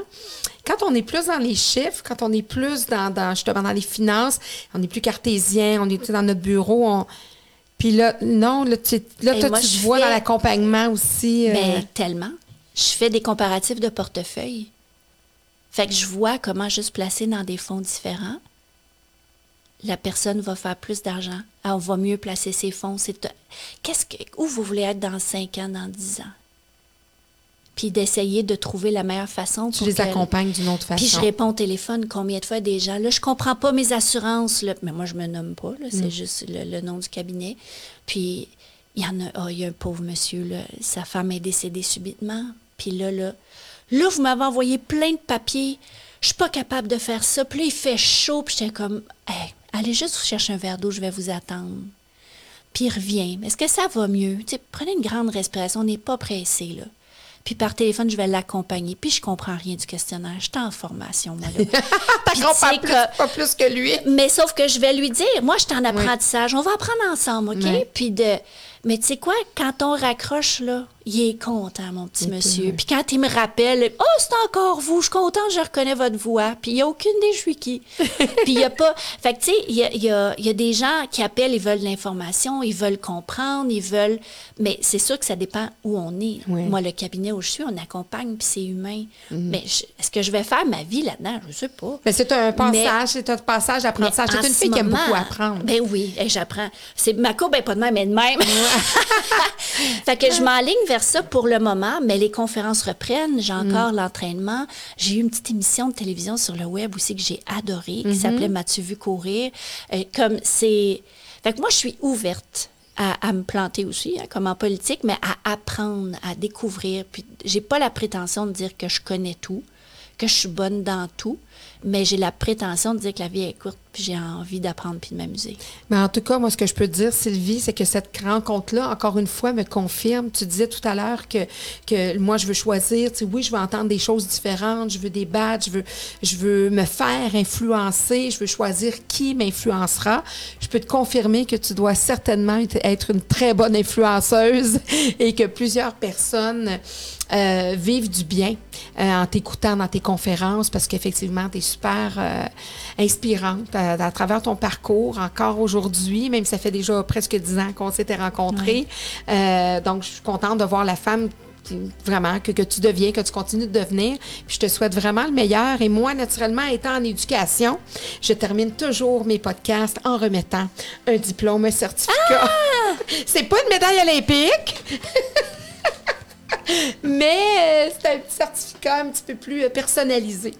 Quand on est plus dans les chiffres, quand on est plus dans, dans justement dans les finances, on est plus cartésien, on est tu sais, dans notre bureau, on... Puis là, non, là, tu, là, toi, moi, tu te vois fais... dans l'accompagnement aussi. Euh... Bien, tellement. Je fais des comparatifs de portefeuille. Fait que je vois comment juste placer dans des fonds différents, la personne va faire plus d'argent. Ah, on va mieux placer ses fonds. C'est... Qu'est-ce que... Où vous voulez être dans cinq ans, dans dix ans? Puis d'essayer de trouver la meilleure façon. Tu pour les que... accompagnes d'une autre façon. Puis je réponds au téléphone combien de fois des gens, là, je comprends pas mes assurances, là. Mais moi, je me nomme pas, là, c'est mm. juste le, le nom du cabinet. Puis il y en a, oh, il y a un pauvre monsieur, là, sa femme est décédée subitement. Puis là, là, là, vous m'avez envoyé plein de papiers, je suis pas capable de faire ça. Puis là, il fait chaud, puis j'étais comme, hey, allez juste chercher un verre d'eau, je vais vous attendre. Puis il revient, est-ce que ça va mieux? T'sais, prenez une grande respiration, on n'est pas pressé, là. Puis par téléphone, je vais l'accompagner. Puis je comprends rien du questionnaire. Je suis en formation, moi, là. Puis, comprends plus, que... pas plus que lui. Mais sauf que je vais lui dire, moi, je suis en apprentissage. Oui. On va apprendre ensemble, OK? Oui. Puis de... Mais tu sais quoi, quand on raccroche, là, il est content, mon petit monsieur. Puis quand il me rappelle, « Oh, c'est encore vous, je suis contente, je reconnais votre voix. » Puis il n'y a aucune des je suis qui. Puis il n'y a pas... Fait que tu sais, il y a, y, a, y a des gens qui appellent, ils veulent de l'information, ils veulent comprendre, ils veulent... Mais c'est sûr que ça dépend où on est. Oui. Moi, le cabinet où je suis, on accompagne, puis c'est humain. Mm-hmm. Mais je, est-ce que je vais faire ma vie là-dedans? Je ne sais pas. Mais c'est un passage, mais, c'est un passage d'apprentissage. C'est une fille qui aime beaucoup apprendre. Ben oui, hey, j'apprends. C'est, ma courbe n'est pas de même, elle de même. Fait que je m'enligne vers ça pour le moment, mais les conférences reprennent. J'ai encore mm. l'entraînement. J'ai eu une petite émission de télévision sur le web aussi que j'ai adorée, mm-hmm. qui s'appelait « M'as-tu vu courir? » euh, Comme c'est... Fait que moi, je suis ouverte à, à me planter aussi, hein, comme en politique, mais à apprendre, à découvrir. Puis j'ai pas la prétention de dire que je connais tout, que je suis bonne dans tout, mais j'ai la prétention de dire que la vie est courte, puis j'ai envie d'apprendre puis de m'amuser. Mais en tout cas, moi, ce que je peux te dire, Sylvie, c'est que cette rencontre-là, encore une fois, me confirme. Tu disais tout à l'heure que, que moi, je veux choisir. Tu sais, oui, je veux entendre des choses différentes, je veux débattre, je veux, je veux me faire influencer, je veux choisir qui m'influencera. Je peux te confirmer que tu dois certainement être une très bonne influenceuse et que plusieurs personnes euh, vivent du bien euh, en t'écoutant dans tes conférences parce qu'effectivement, tu es super euh, inspirante à, à travers ton parcours encore aujourd'hui, même si ça fait déjà presque dix ans qu'on s'était rencontrés. Ouais. Euh, donc, je suis contente de voir la femme vraiment que, que tu deviens, que tu continues de devenir. Puis je te souhaite vraiment le meilleur. Et moi, naturellement, étant en éducation, je termine toujours mes podcasts en remettant un diplôme, un certificat. Ah! C'est pas une médaille olympique! Mais euh, c'est un petit certificat un petit peu plus euh, personnalisé.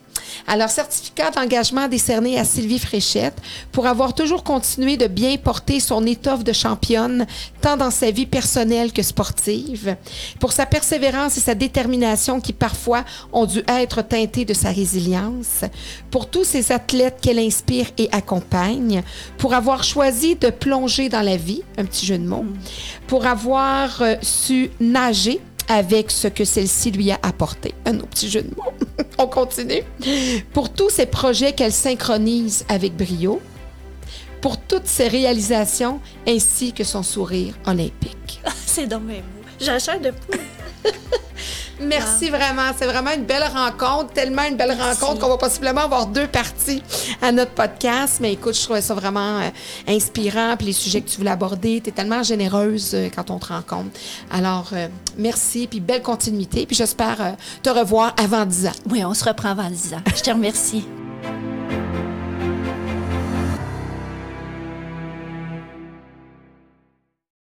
Alors, certificat d'engagement décerné à Sylvie Fréchette pour avoir toujours continué de bien porter son étoffe de championne, tant dans sa vie personnelle que sportive, pour sa persévérance et sa détermination qui parfois ont dû être teintées de sa résilience, pour tous ces athlètes qu'elle inspire et accompagne, pour avoir choisi de plonger dans la vie, un petit jeu de mots, pour avoir euh, su nager, avec ce que celle-ci lui a apporté. Un autre petit jeu de mots. On continue. Pour tous ces projets qu'elle synchronise avec brio, pour toutes ses réalisations, ainsi que son sourire olympique. C'est dans mes mots. J'achète de poule. Merci wow. vraiment. C'est vraiment une belle rencontre, tellement une belle Merci. rencontre qu'on va possiblement avoir deux parties à notre podcast. Mais écoute, je trouvais ça vraiment euh, inspirant. Puis les sujets que tu voulais aborder, tu es tellement généreuse euh, quand on te rencontre. Alors, euh, merci, puis belle continuité. Puis j'espère euh, te revoir avant dix ans. Oui, on se reprend avant dix ans. Je te remercie.